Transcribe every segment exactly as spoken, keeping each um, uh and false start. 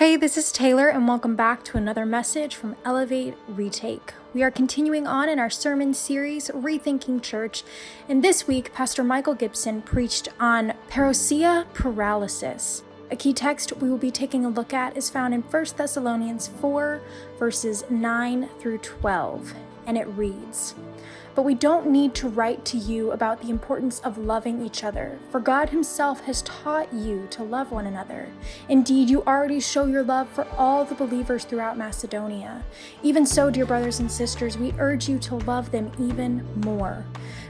Hey, this is Taylor, and welcome back to another message from Elevate Retake. We are continuing on in our sermon series, Rethinking Church, and this week, Pastor Michael Gibson preached on parousia paralysis. A key text we will be taking a look at is found in First Thessalonians four, verses nine through twelve, and it reads, "But we don't need to write to you about the importance of loving each other, for God Himself has taught you to love one another. Indeed, you already show your love for all the believers throughout Macedonia. Even so, dear brothers and sisters, we urge you to love them even more.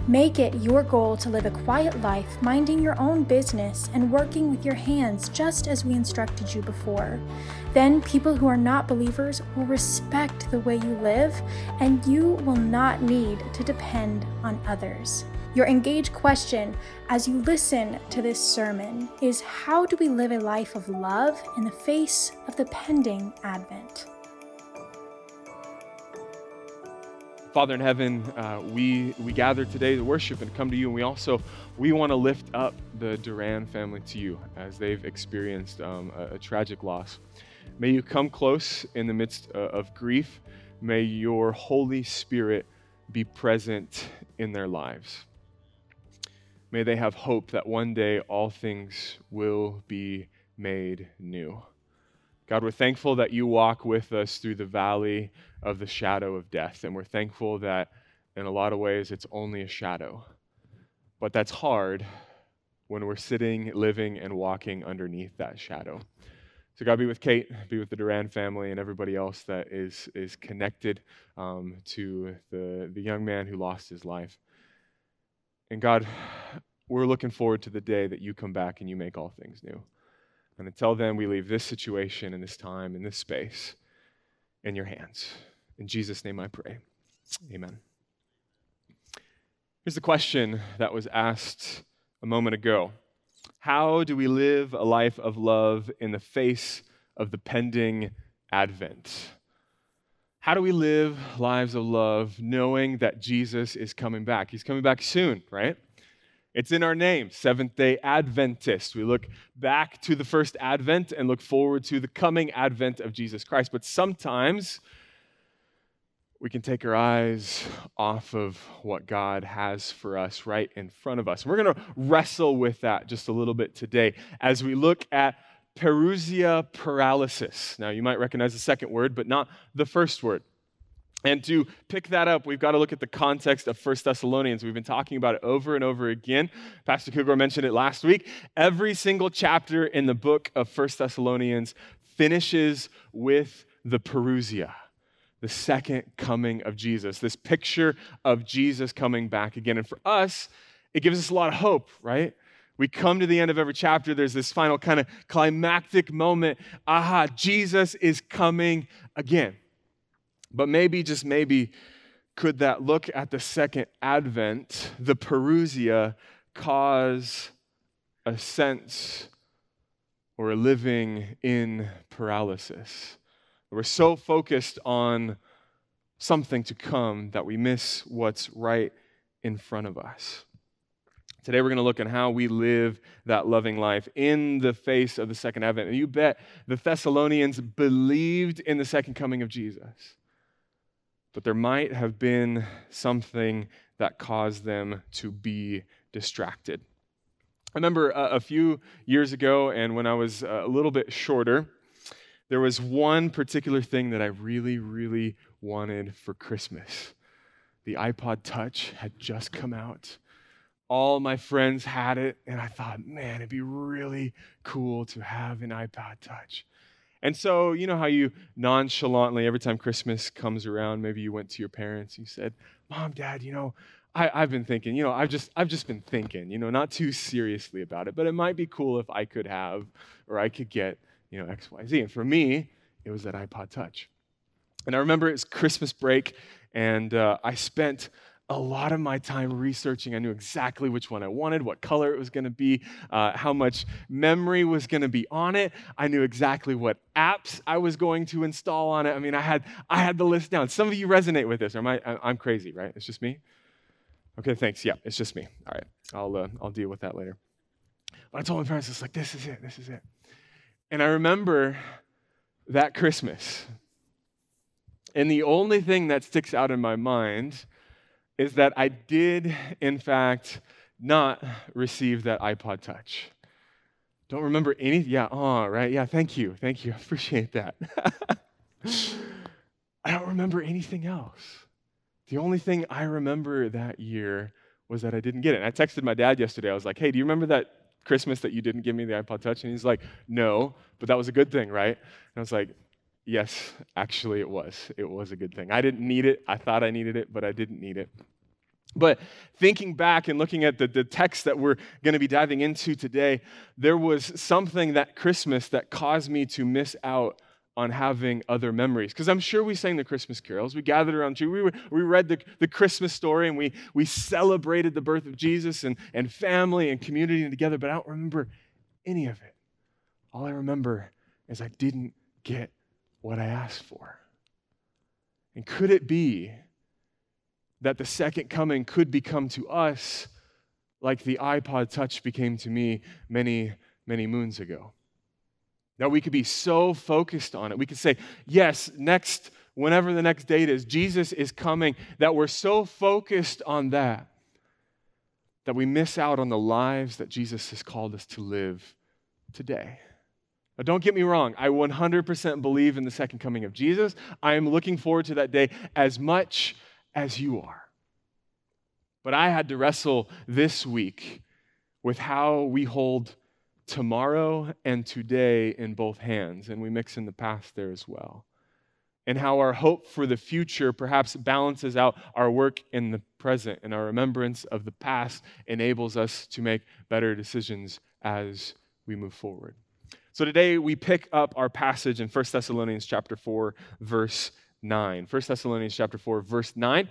Make it your goal to live a quiet life, minding your own business and working with your hands, just as we instructed you before. Then people who are not believers will respect the way you live, and you will not need to depend on others." Your engaged question as you listen to this sermon is, how do we live a life of love in the face of the pending Advent? Father in heaven, uh, we we gather today to worship and come to you, and we also we want to lift up the Duran family to you as they've experienced um, a, a tragic loss. May you come close in the midst uh, of grief. May your Holy Spirit be present in their lives. May they have hope that one day all things will be made new. God, we're thankful that you walk with us through the valley of the shadow of death, and we're thankful that in a lot of ways it's only a shadow. But that's hard when we're sitting, living, and walking underneath that shadow. So God, be with Kate, be with the Duran family and everybody else that is is connected um, to the, the young man who lost his life. And God, we're looking forward to the day that you come back and you make all things new. And until then, we leave this situation and this time and this space in your hands. In Jesus' name I pray, amen. Here's the question that was asked a moment ago. How do we live a life of love in the face of the pending Advent? How do we live lives of love knowing that Jesus is coming back? He's coming back soon, right? It's in our name, Seventh-day Adventist. We look back to the first Advent and look forward to the coming Advent of Jesus Christ. But sometimes we can take our eyes off of what God has for us right in front of us. We're going to wrestle with that just a little bit today as we look at parousia paralysis. Now, you might recognize the second word, but not the first word. And to pick that up, we've got to look at the context of First Thessalonians. We've been talking about it over and over again. Pastor Kugler mentioned it last week. Every single chapter in the book of First Thessalonians finishes with the parousia, the second coming of Jesus, this picture of Jesus coming back again. And for us, it gives us a lot of hope, right? We come to the end of every chapter, there's this final kind of climactic moment. Aha, Jesus is coming again. But maybe, just maybe, could that look at the second Advent, the parousia, cause a sense or a living in paralysis? We're so focused on something to come that we miss what's right in front of us. Today we're going to look at how we live that loving life in the face of the second Advent. And you bet the Thessalonians believed in the second coming of Jesus. But there might have been something that caused them to be distracted. I remember uh, a few years ago, and when I was uh, a little bit shorter, there was one particular thing that I really, really wanted for Christmas. The iPod Touch had just come out. All my friends had it, and I thought, man, it'd be really cool to have an iPod Touch. And so, you know how you nonchalantly, every time Christmas comes around, maybe you went to your parents and you said, Mom, Dad, you know, I, I've been thinking, you know, I've just I've just been thinking, you know, not too seriously about it, but it might be cool if I could have, or I could get, you know, X, Y, Z. And for me, it was that iPod Touch. And I remember it was Christmas break, and uh, I spent a lot of my time researching. I knew exactly which one I wanted, what color it was going to be, uh, how much memory was going to be on it. I knew exactly what apps I was going to install on it. I mean, I had I had the list down. Some of you resonate with this. Or am I, I'm crazy, right? It's just me? Okay, thanks. Yeah, it's just me. All right, I'll uh, I'll deal with that later. But I told my parents, I was like, this is it, this is it. And I remember that Christmas. And the only thing that sticks out in my mind is that I did, in fact, not receive that iPod Touch. Don't remember any, yeah, oh, right, yeah, thank you, thank you, I appreciate that. I don't remember anything else. The only thing I remember that year was that I didn't get it. And I texted my dad yesterday. I was like, hey, do you remember that Christmas that you didn't give me the iPod Touch? And he's like, no, but that was a good thing, right? And I was like, yes, actually it was. It was a good thing. I didn't need it. I thought I needed it, but I didn't need it. But thinking back and looking at the, the text that we're going to be diving into today, there was something that Christmas that caused me to miss out on having other memories. Because I'm sure we sang the Christmas carols. We gathered around the tree. We, were, we read the, the Christmas story, and we, we celebrated the birth of Jesus and, and family and community together, but I don't remember any of it. All I remember is I didn't get what I asked for. And could it be that the second coming could become to us like the iPod Touch became to me many, many moons ago? Now, we could be so focused on it. We could say, yes, next, whenever the next date is, Jesus is coming, that we're so focused on that that we miss out on the lives that Jesus has called us to live today. Now, don't get me wrong. I one hundred percent believe in the second coming of Jesus. I am looking forward to that day as much as you are. But I had to wrestle this week with how we hold tomorrow and today in both hands, and we mix in the past there as well, and how our hope for the future perhaps balances out our work in the present, and our remembrance of the past enables us to make better decisions as we move forward. So today we pick up our passage in First Thessalonians chapter four, verse nine. First Thessalonians chapter four, verse nine.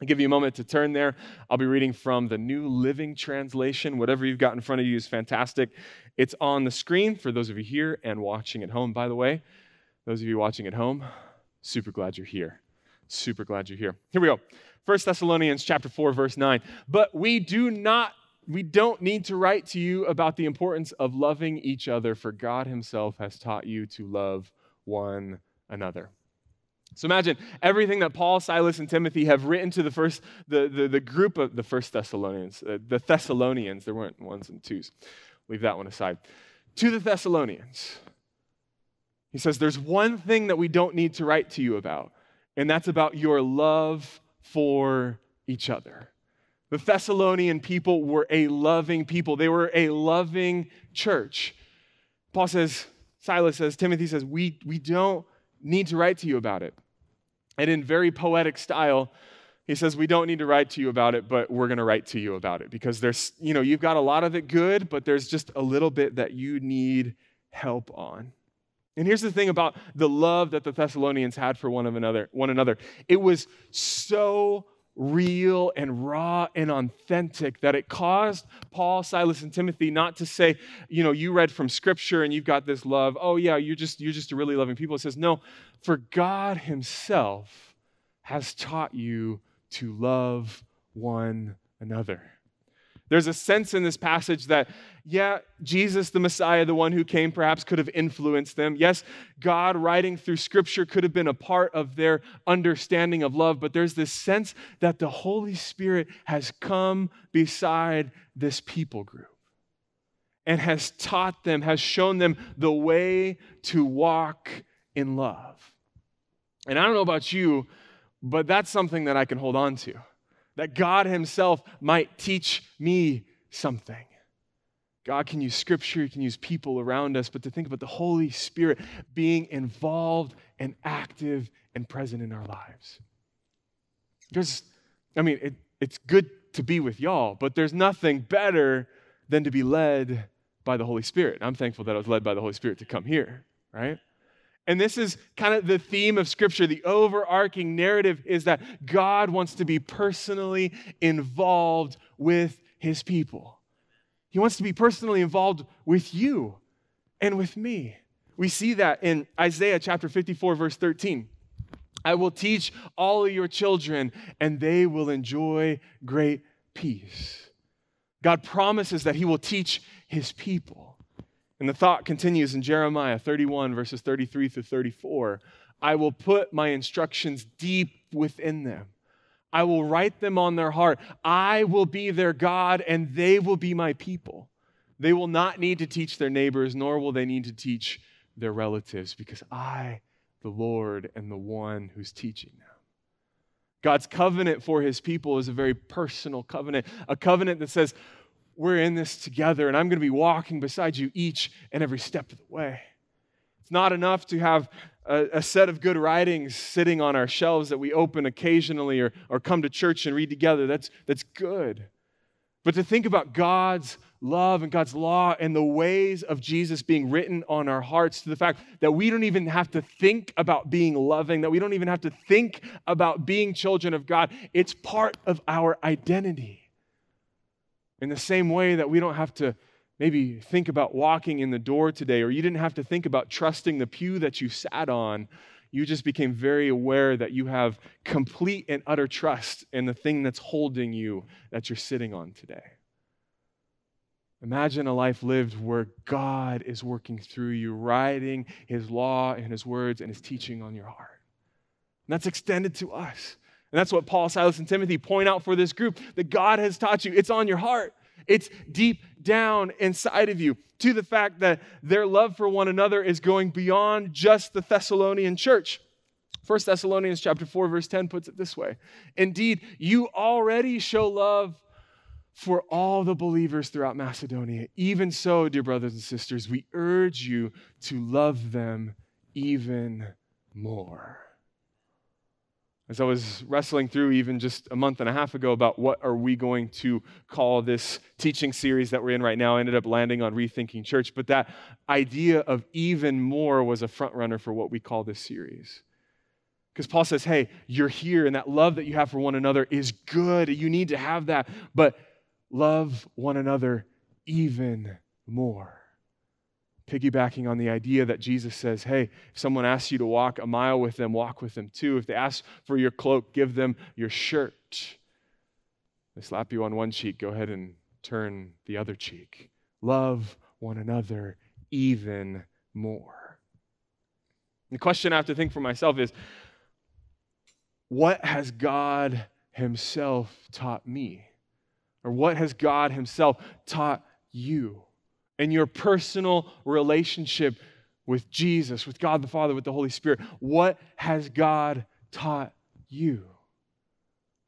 I'll give you a moment to turn there. I'll be reading from the New Living Translation. Whatever you've got in front of you is fantastic. It's on the screen for those of you here and watching at home, by the way. Those of you watching at home, super glad you're here. Super glad you're here. Here we go. First Thessalonians chapter four, verse nine. But we do not, we don't need to write to you about the importance of loving each other, for God himself has taught you to love one another. So imagine everything that Paul, Silas, and Timothy have written to the first, the, the, the group of the first Thessalonians, uh, the Thessalonians, there weren't ones and twos. Leave that one aside. To the Thessalonians, he says, there's one thing that we don't need to write to you about, and that's about your love for each other. The Thessalonian people were a loving people. They were a loving church. Paul says, Silas says, Timothy says, we, we don't need to write to you about it. And in very poetic style, he says, we don't need to write to you about it, but we're going to write to you about it, because there's, you know, you've got a lot of it good, but there's just a little bit that you need help on. And here's the thing about the love that the Thessalonians had for one of another, one another. It was so real and raw and authentic that it caused Paul, Silas, and Timothy not to say, you know, you read from Scripture and you've got this love. Oh yeah, you're just you're just a really loving people. It says, no, for God himself has taught you to love one another. There's a sense in this passage that, yeah, Jesus, the Messiah, the one who came, perhaps could have influenced them. Yes, God writing through Scripture could have been a part of their understanding of love, but there's this sense that the Holy Spirit has come beside this people group and has taught them, has shown them the way to walk in love. And I don't know about you, but that's something that I can hold on to. That God himself might teach me something. God can use Scripture, he can use people around us, but to think about the Holy Spirit being involved and active and present in our lives. There's, I mean, it, it's good to be with y'all, but there's nothing better than to be led by the Holy Spirit. I'm thankful that I was led by the Holy Spirit to come here, right? And this is kind of the theme of Scripture. The overarching narrative is that God wants to be personally involved with his people. He wants to be personally involved with you and with me. We see that in Isaiah chapter fifty-four, verse thirteen. I will teach all of your children, and they will enjoy great peace. God promises that he will teach his people. And the thought continues in Jeremiah thirty-one, verses thirty-three through thirty-four. I will put my instructions deep within them. I will write them on their heart. I will be their God, and they will be my people. They will not need to teach their neighbors, nor will they need to teach their relatives, because I, the Lord, am the one who's teaching them. God's covenant for his people is a very personal covenant, a covenant that says, we're in this together, and I'm going to be walking beside you each and every step of the way. It's not enough to have a, a set of good writings sitting on our shelves that we open occasionally or, or come to church and read together. That's, that's good. But to think about God's love and God's law and the ways of Jesus being written on our hearts, to the fact that we don't even have to think about being loving, that we don't even have to think about being children of God. It's part of our identity. In the same way that we don't have to maybe think about walking in the door today, or you didn't have to think about trusting the pew that you sat on, you just became very aware that you have complete and utter trust in the thing that's holding you that you're sitting on today. Imagine a life lived where God is working through you, writing his law and his words and his teaching on your heart. And that's extended to us. And that's what Paul, Silas, and Timothy point out for this group, that God has taught you. It's on your heart. It's deep down inside of you, to the fact that their love for one another is going beyond just the Thessalonian church. First Thessalonians chapter four, verse ten puts it this way. Indeed, you already show love for all the believers throughout Macedonia. Even so, dear brothers and sisters, we urge you to love them even more. As I was wrestling through even just a month and a half ago about what are we going to call this teaching series that we're in right now, I ended up landing on Rethinking Church. But that idea of even more was a front runner for what we call this series. Because Paul says, hey, you're here, and that love that you have for one another is good. You need to have that. But love one another even more. Piggybacking on the idea that Jesus says, hey, if someone asks you to walk a mile with them, walk with them too. If they ask for your cloak, give them your shirt. They slap you on one cheek, go ahead and turn the other cheek. Love one another even more. The question I have to think for myself is, what has God himself taught me? Or what has God himself taught you? And your personal relationship with Jesus, with God the Father, with the Holy Spirit. What has God taught you?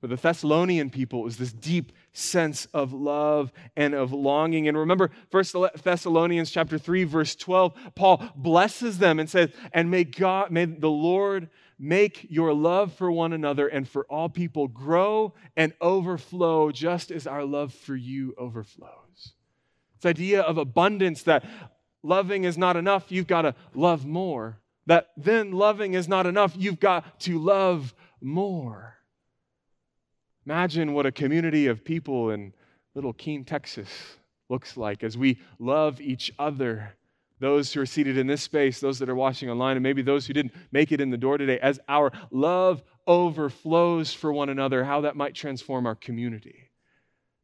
For the Thessalonian people, it was this deep sense of love and of longing. And remember, First Thessalonians chapter three, verse twelve, Paul blesses them and says, and may God, may the Lord make your love for one another and for all people grow and overflow just as our love for you overflows. This idea of abundance, that loving is not enough, you've got to love more. That then loving is not enough, you've got to love more. Imagine what a community of people in little Keen, Texas looks like as we love each other. Those who are seated in this space, those that are watching online, and maybe those who didn't make it in the door today, as our love overflows for one another, how that might transform our community.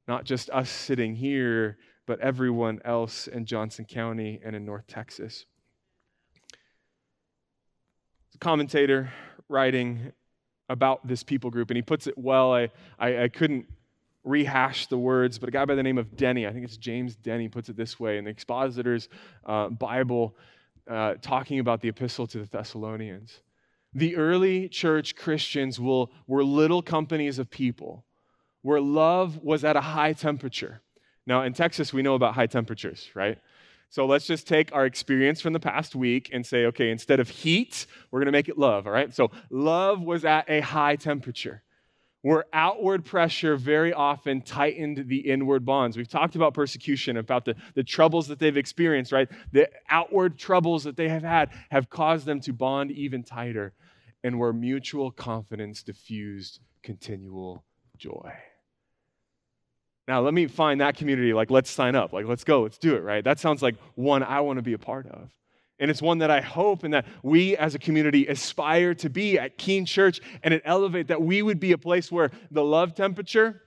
Not just us sitting here, but everyone else in Johnson County and in North Texas. The commentator writing about this people group, and he puts it well. I, I, I couldn't rehash the words, but a guy by the name of Denny, I think it's James Denny, puts it this way in the Expositor's uh, Bible, uh, talking about the epistle to the Thessalonians. The early church Christians will, were little companies of people where love was at a high temperature. Now, in Texas, we know about high temperatures, right? So let's just take our experience from the past week and say, okay, instead of heat, we're going to make it love, all right? So love was at a high temperature, where outward pressure very often tightened the inward bonds. We've talked about persecution, about the, the troubles that they've experienced, right? The outward troubles that they have had have caused them to bond even tighter, and where mutual confidence diffused continual joy. Now, let me find that community. Like, let's sign up. Like, let's go. Let's do it, right? That sounds like one I want to be a part of. And it's one that I hope and that we as a community aspire to be at Keen Church and at Elevate, that we would be a place where the love temperature,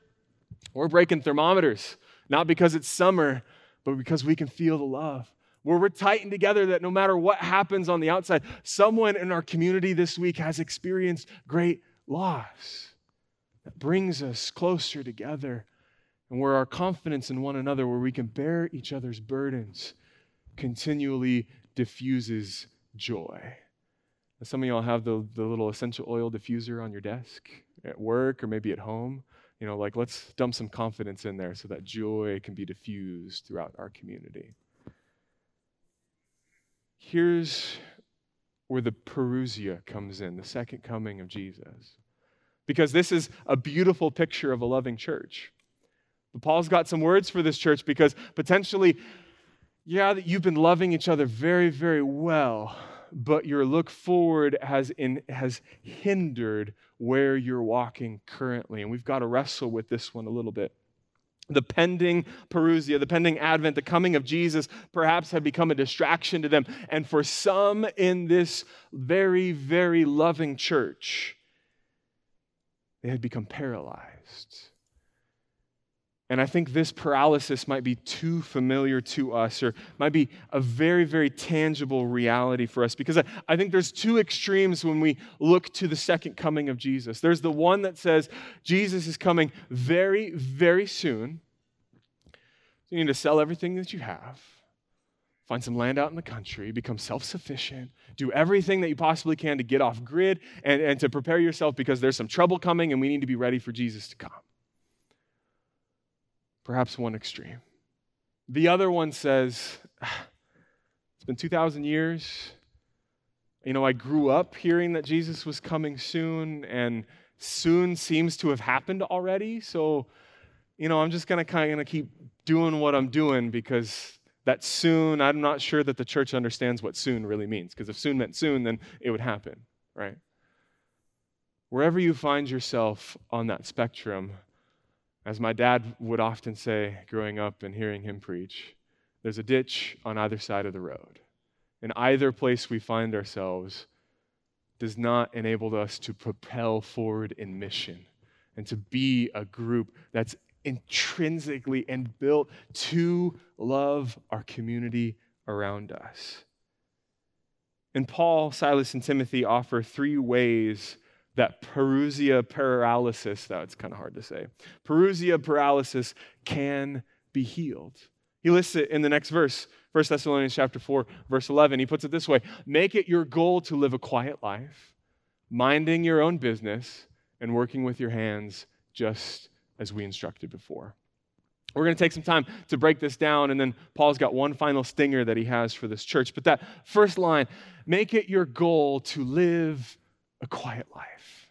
we're breaking thermometers, not because it's summer, but because we can feel the love. where we're tightened together that no matter what happens on the outside, someone in our community this week has experienced great loss. That brings us closer together, and where our confidence in one another, where we can bear each other's burdens, continually diffuses joy. Now, some of y'all have the, the little essential oil diffuser on your desk at work or maybe at home. You know, like, let's dump some confidence in there so that joy can be diffused throughout our community. Here's where the parousia comes in, the second coming of Jesus. Because this is a beautiful picture of a loving church. But Paul's got some words for this church, because potentially, yeah, that you've been loving each other very, very well, but your look forward has in, has hindered where you're walking currently. And we've got to wrestle with this one a little bit. The pending parousia, the pending Advent, the coming of Jesus, perhaps had become a distraction to them. And for some in this very, very loving church, they had become paralyzed. And I think this paralysis might be too familiar to us, or might be a very, very tangible reality for us, because I, I think there's two extremes when we look to the second coming of Jesus. There's the one that says Jesus is coming very, very soon. You need to sell everything that you have, find some land out in the country, become self-sufficient, do everything that you possibly can to get off grid and, and to prepare yourself, because there's some trouble coming and we need to be ready for Jesus to come. Perhaps one extreme. The other one says, it's been two thousand years. You know, I grew up hearing that Jesus was coming soon, and soon seems to have happened already. So, you know, I'm just going to kind of keep doing what I'm doing, because that soon, I'm not sure that the church understands what soon really means. Because if soon meant soon, then it would happen, right? Wherever you find yourself on that spectrum, as my dad would often say growing up and hearing him preach, there's a ditch on either side of the road. And either place we find ourselves does not enable us to propel forward in mission and to be a group that's intrinsically and built to love our community around us. And Paul, Silas, and Timothy offer three ways that parousia paralysis, though it's kind of hard to say, parousia paralysis can be healed. He lists it in the next verse, First Thessalonians chapter four, verse eleven. He puts it this way: make it your goal to live a quiet life, minding your own business and working with your hands, just as we instructed before. We're going to take some time to break this down, and then Paul's got one final stinger that he has for this church. But that first line, make it your goal to live a quiet life.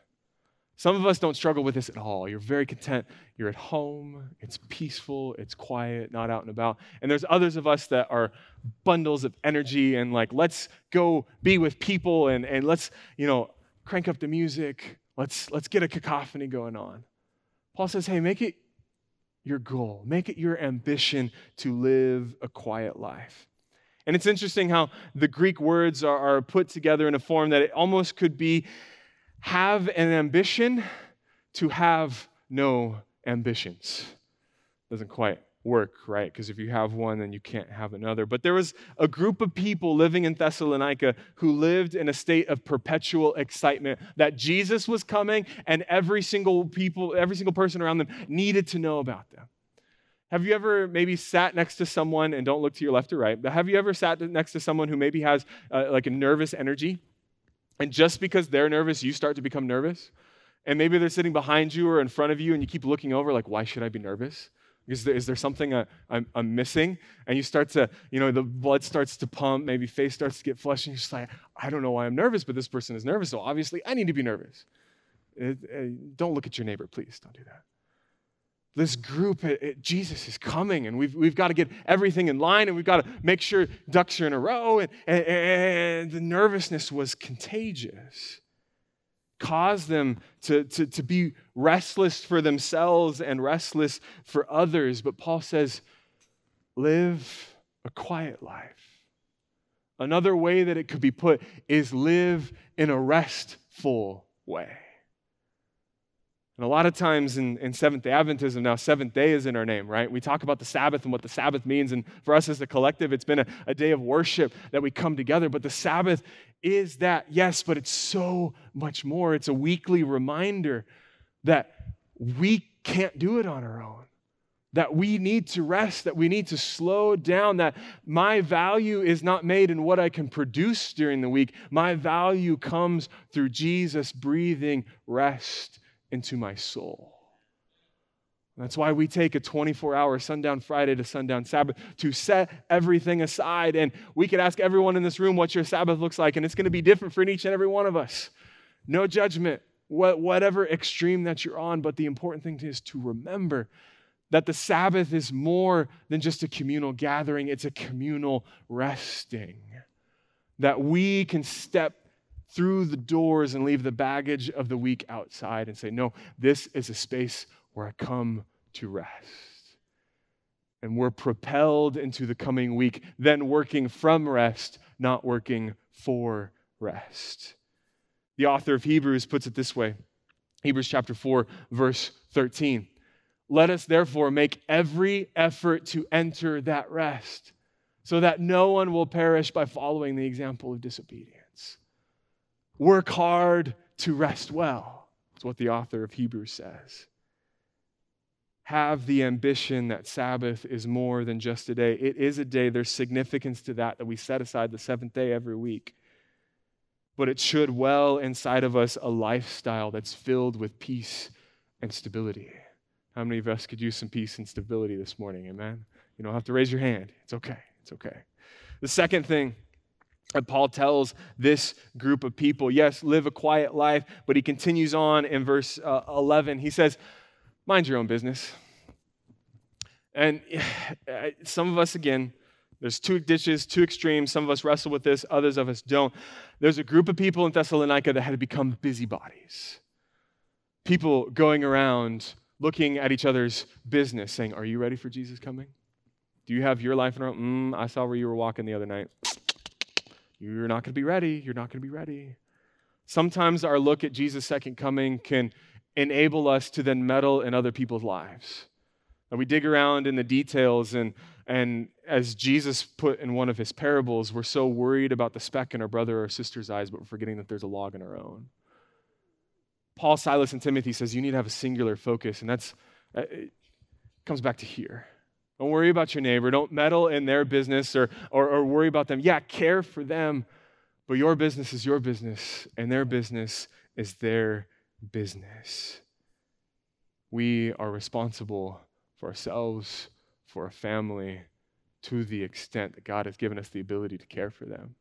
Some of us don't struggle with this at all. You're very content. You're at home. It's peaceful. It's quiet, not out and about. And there's others of us that are bundles of energy and like, let's go be with people and, and let's, you know, crank up the music. Let's, let's get a cacophony going on. Paul says, hey, make it your goal. Make it your ambition to live a quiet life. And it's interesting how the Greek words are, are put together in a form that it almost could be have an ambition to have no ambitions. Doesn't quite work, right? Because if you have one, then you can't have another. But there was a group of people living in Thessalonica who lived in a state of perpetual excitement that Jesus was coming, and every single people, every single person around them needed to know about them. Have you ever maybe sat next to someone, and don't look to your left or right, but have you ever sat next to someone who maybe has uh, like a nervous energy? And just because they're nervous, you start to become nervous? And maybe they're sitting behind you or in front of you, and you keep looking over like, why should I be nervous? Is there, is there something I, I'm, I'm missing? And you start to, you know, the blood starts to pump, maybe face starts to get flushed, and you're just like, I don't know why I'm nervous, but this person is nervous, so obviously I need to be nervous. Uh, uh, don't look at your neighbor, please, don't do that. This group, it, it, Jesus is coming, and we've, we've got to get everything in line, and we've got to make sure ducks are in a row, and, and, and the nervousness was contagious. Caused them to, to, to be restless for themselves and restless for others. But Paul says, live a quiet life. Another way that it could be put is live in a restful way. And a lot of times in, in Seventh-day Adventism now, Seventh Day is in our name, right? We talk about the Sabbath and what the Sabbath means. And for us as a collective, it's been a, a day of worship that we come together. But the Sabbath is that, yes, but it's so much more. It's a weekly reminder that we can't do it on our own, that we need to rest, that we need to slow down, that my value is not made in what I can produce during the week. My value comes through Jesus breathing rest into my soul. And that's why we take a twenty-four hour sundown Friday to sundown Sabbath to set everything aside. And we could ask everyone in this room what your Sabbath looks like, and it's going to be different for each and every one of us. No judgment, whatever extreme that you're on, but the important thing is to remember that the Sabbath is more than just a communal gathering, it's a communal resting. That we can step through the doors and leave the baggage of the week outside and say, no, this is a space where I come to rest. And we're propelled into the coming week, then working from rest, not working for rest. The author of Hebrews puts it this way, Hebrews chapter four, verse thirteen. Let us therefore make every effort to enter that rest so that no one will perish by following the example of disobedience. Work hard to rest well. That's what the author of Hebrews says. Have the ambition that Sabbath is more than just a day. It is a day. There's significance to that, that we set aside the seventh day every week. But it should well inside of us a lifestyle that's filled with peace and stability. How many of us could use some peace and stability this morning? Amen? You don't have to raise your hand. It's okay. It's okay. The second thing that Paul tells this group of people, yes, live a quiet life, but he continues on in verse uh, eleven. He says, mind your own business. And uh, some of us, again, there's two ditches, two extremes. Some of us wrestle with this. Others of us don't. There's a group of people in Thessalonica that had become busybodies. People going around looking at each other's business, saying, are you ready for Jesus coming? Do you have your life in order? Mm, I saw where you were walking the other night. You're not going to be ready. You're not going to be ready. Sometimes our look at Jesus' second coming can enable us to then meddle in other people's lives. And we dig around in the details, and, and as Jesus put in one of his parables, we're so worried about the speck in our brother or sister's eyes, but we're forgetting that there's a log in our own. Paul, Silas, and Timothy says you need to have a singular focus, and that's it comes back to here. Don't worry about your neighbor. Don't meddle in their business or, or, or worry about them. Yeah, care for them, but your business is your business, and their business is their business. We are responsible for ourselves, for our family, to the extent that God has given us the ability to care for them.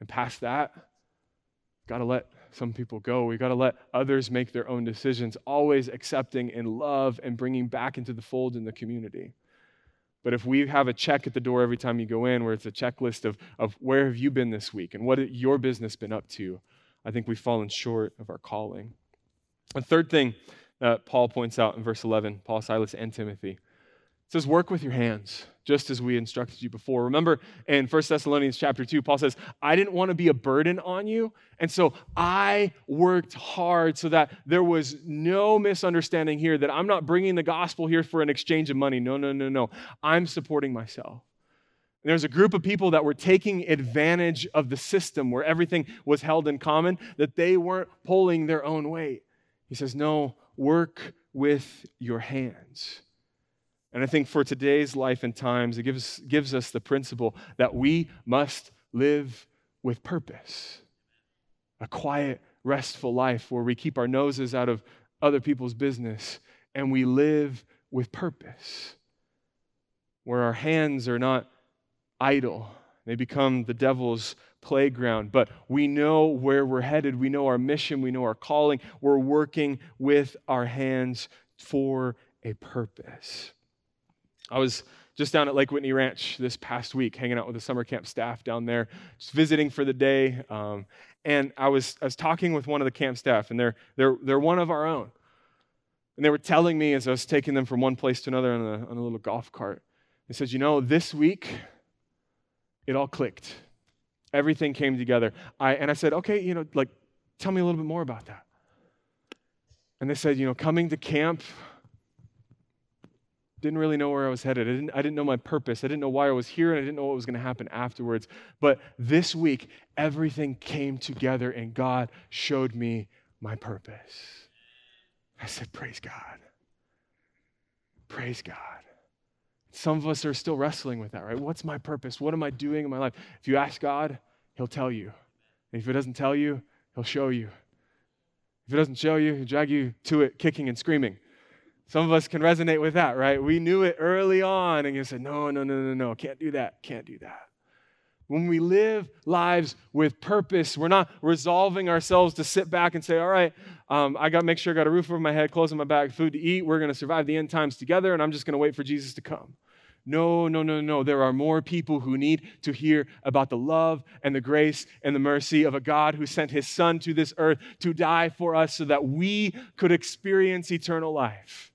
And past that, got to let some people go. We got to let others make their own decisions, always accepting in love and bringing back into the fold in the community. But if we have a check at the door every time you go in where it's a checklist of, of where have you been this week and what has your business been up to, I think we've fallen short of our calling. The third thing that Paul points out in verse eleven, Paul, Silas, and Timothy, it says, work with your hands, just as we instructed you before. Remember in First Thessalonians chapter two, Paul says, I didn't want to be a burden on you, and so I worked hard so that there was no misunderstanding here that I'm not bringing the gospel here for an exchange of money. No, no, no, no. I'm supporting myself. And there's a group of people that were taking advantage of the system where everything was held in common, that they weren't pulling their own weight. He says, no, work with your hands. And I think for today's life and times, it gives, gives us the principle that we must live with purpose. A quiet, restful life where we keep our noses out of other people's business and we live with purpose. Where our hands are not idle. They become the devil's playground. But we know where we're headed. We know our mission. We know our calling. We're working with our hands for a purpose. I was just down at Lake Whitney Ranch this past week, hanging out with the summer camp staff down there, just visiting for the day. Um, and I was I was talking with one of the camp staff, and they're they're they're one of our own. And they were telling me as I was taking them from one place to another on a on a little golf cart. They said, you know, this week it all clicked, everything came together. I and I said, okay, you know, like tell me a little bit more about that. And they said, you know, coming to camp, didn't really know where I was headed. I didn't, I didn't know my purpose. I didn't know why I was here, and I didn't know what was going to happen afterwards. But this week, everything came together, and God showed me my purpose. I said, praise God. Praise God. Some of us are still wrestling with that, right? What's my purpose? What am I doing in my life? If you ask God, he'll tell you. And if he doesn't tell you, he'll show you. If he doesn't show you, he'll drag you to it kicking and screaming. Some of us can resonate with that, right? We knew it early on, and you said, no, no, no, no, no, can't do that, can't do that. When we live lives with purpose, we're not resolving ourselves to sit back and say, all right, um, I got to make sure I got a roof over my head, clothes on my back, food to eat, we're going to survive the end times together, and I'm just going to wait for Jesus to come. No, no, no, no, there are more people who need to hear about the love and the grace and the mercy of a God who sent his son to this earth to die for us so that we could experience eternal life.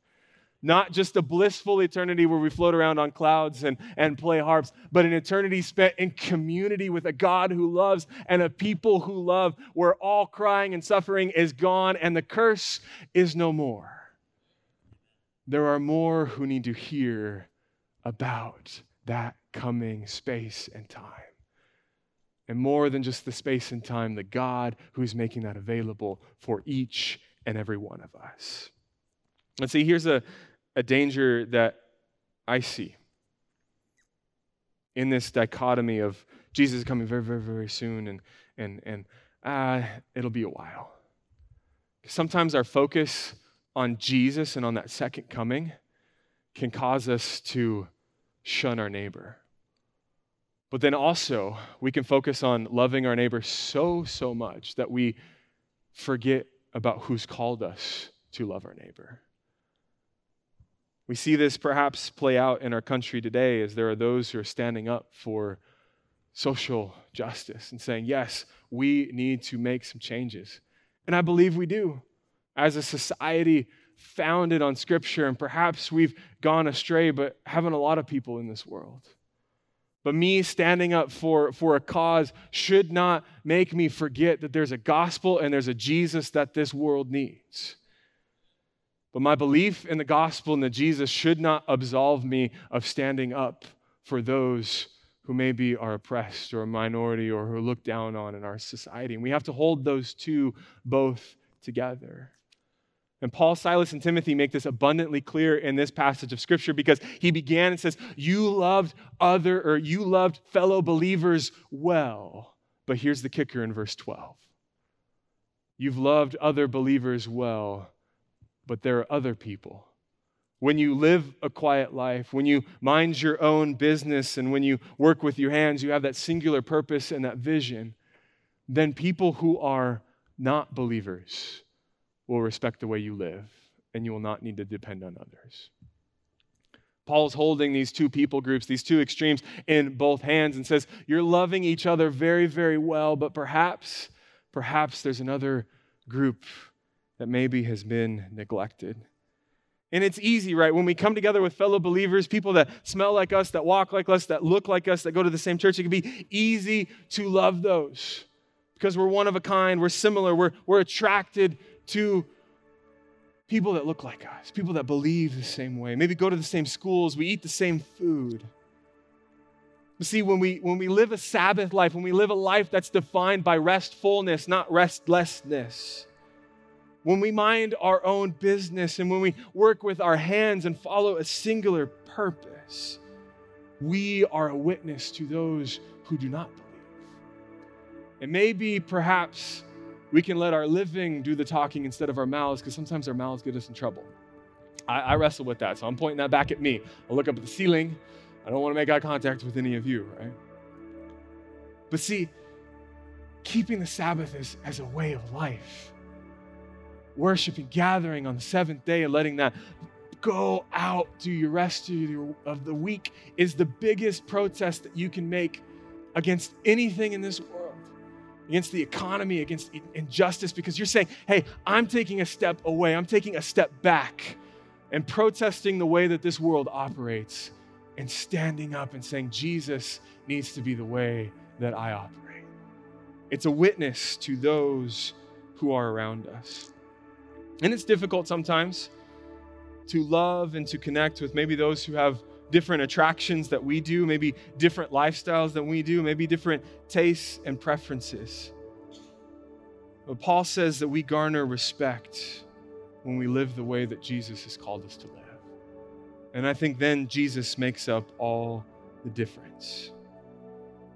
Not just a blissful eternity where we float around on clouds and, and play harps, but an eternity spent in community with a God who loves and a people who love, where all crying and suffering is gone and the curse is no more. There are more who need to hear about that coming space and time. And more than just the space and time, the God who's making that available for each and every one of us. And see, here's a a danger that I see in this dichotomy of Jesus is coming very, very, very soon, and and and uh, it'll be a while. Sometimes our focus on Jesus and on that second coming can cause us to shun our neighbor. But then also, we can focus on loving our neighbor so, so much that we forget about who's called us to love our neighbor. We see this perhaps play out in our country today as there are those who are standing up for social justice and saying, yes, we need to make some changes. And I believe we do. As a society founded on Scripture, and perhaps we've gone astray, but haven't a lot of people in this world. But me standing up for, for a cause should not make me forget that there's a gospel and there's a Jesus that this world needs. But my belief in the gospel and that Jesus should not absolve me of standing up for those who maybe are oppressed or a minority or who are looked down on in our society. And we have to hold those two both together. And Paul, Silas, and Timothy make this abundantly clear in this passage of Scripture, because he began and says, you loved other or you loved fellow believers well. But here's the kicker in verse twelve. You've loved other believers well. But there are other people. When you live a quiet life, when you mind your own business, and when you work with your hands, you have that singular purpose and that vision, then people who are not believers will respect the way you live, and you will not need to depend on others. Paul's holding these two people groups, these two extremes, in both hands and says, you're loving each other very, very well, but perhaps, perhaps there's another group that maybe has been neglected. And it's easy, right? When we come together with fellow believers, people that smell like us, that walk like us, that look like us, that go to the same church, it can be easy to love those because we're one of a kind, we're similar, we're, we're attracted to people that look like us, people that believe the same way, maybe go to the same schools, we eat the same food. But see, when we, when we live a Sabbath life, when we live a life that's defined by restfulness, not restlessness, when we mind our own business and when we work with our hands and follow a singular purpose, we are a witness to those who do not believe. And maybe, perhaps, we can let our living do the talking instead of our mouths, because sometimes our mouths get us in trouble. I, I wrestle with that, so I'm pointing that back at me. I look up at the ceiling. I don't want to make eye contact with any of you, right? But see, keeping the Sabbath is, as a way of life. Worshiping, gathering on the seventh day and letting that go out to your rest of the week is the biggest protest that you can make against anything in this world, against the economy, against injustice, because you're saying, hey, I'm taking a step away. I'm taking a step back and protesting the way that this world operates and standing up and saying, Jesus needs to be the way that I operate. It's a witness to those who are around us. And it's difficult sometimes to love and to connect with maybe those who have different attractions that we do, maybe different lifestyles than we do, maybe different tastes and preferences. But Paul says that we garner respect when we live the way that Jesus has called us to live. And I think then Jesus makes up all the difference.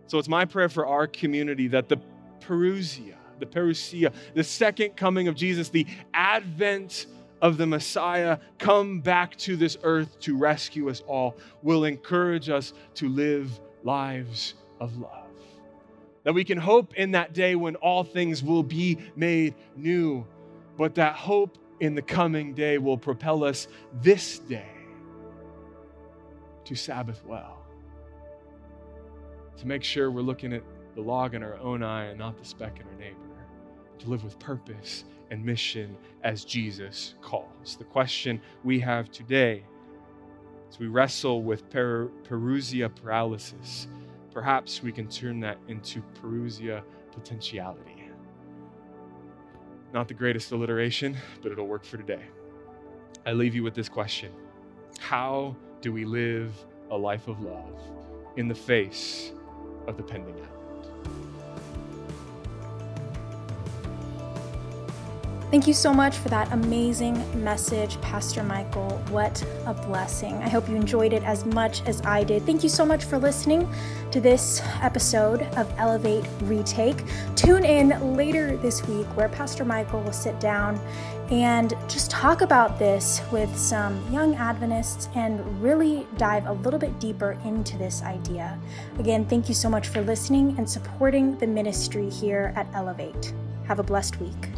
So it's my prayer for our community that the parousia, the parousia, the second coming of Jesus, the advent of the Messiah, come back to this earth to rescue us all, will encourage us to live lives of love. That we can hope in that day when all things will be made new, but that hope in the coming day will propel us this day to Sabbath well, to make sure we're looking at the log in our own eye and not the speck in our neighbor, to live with purpose and mission as Jesus calls. The question we have today as we wrestle with par- parousia paralysis, perhaps we can turn that into parousia potentiality. Not the greatest alliteration, but it'll work for today. I leave you with this question. How do we live a life of love in the face of the pending end? Thank you so much for that amazing message, Pastor Michael. What a blessing. I hope you enjoyed it as much as I did. Thank you so much for listening to this episode of Elevate Retake. Tune in later this week where Pastor Michael will sit down and just talk about this with some young Adventists and really dive a little bit deeper into this idea. Again, thank you so much for listening and supporting the ministry here at Elevate. Have a blessed week.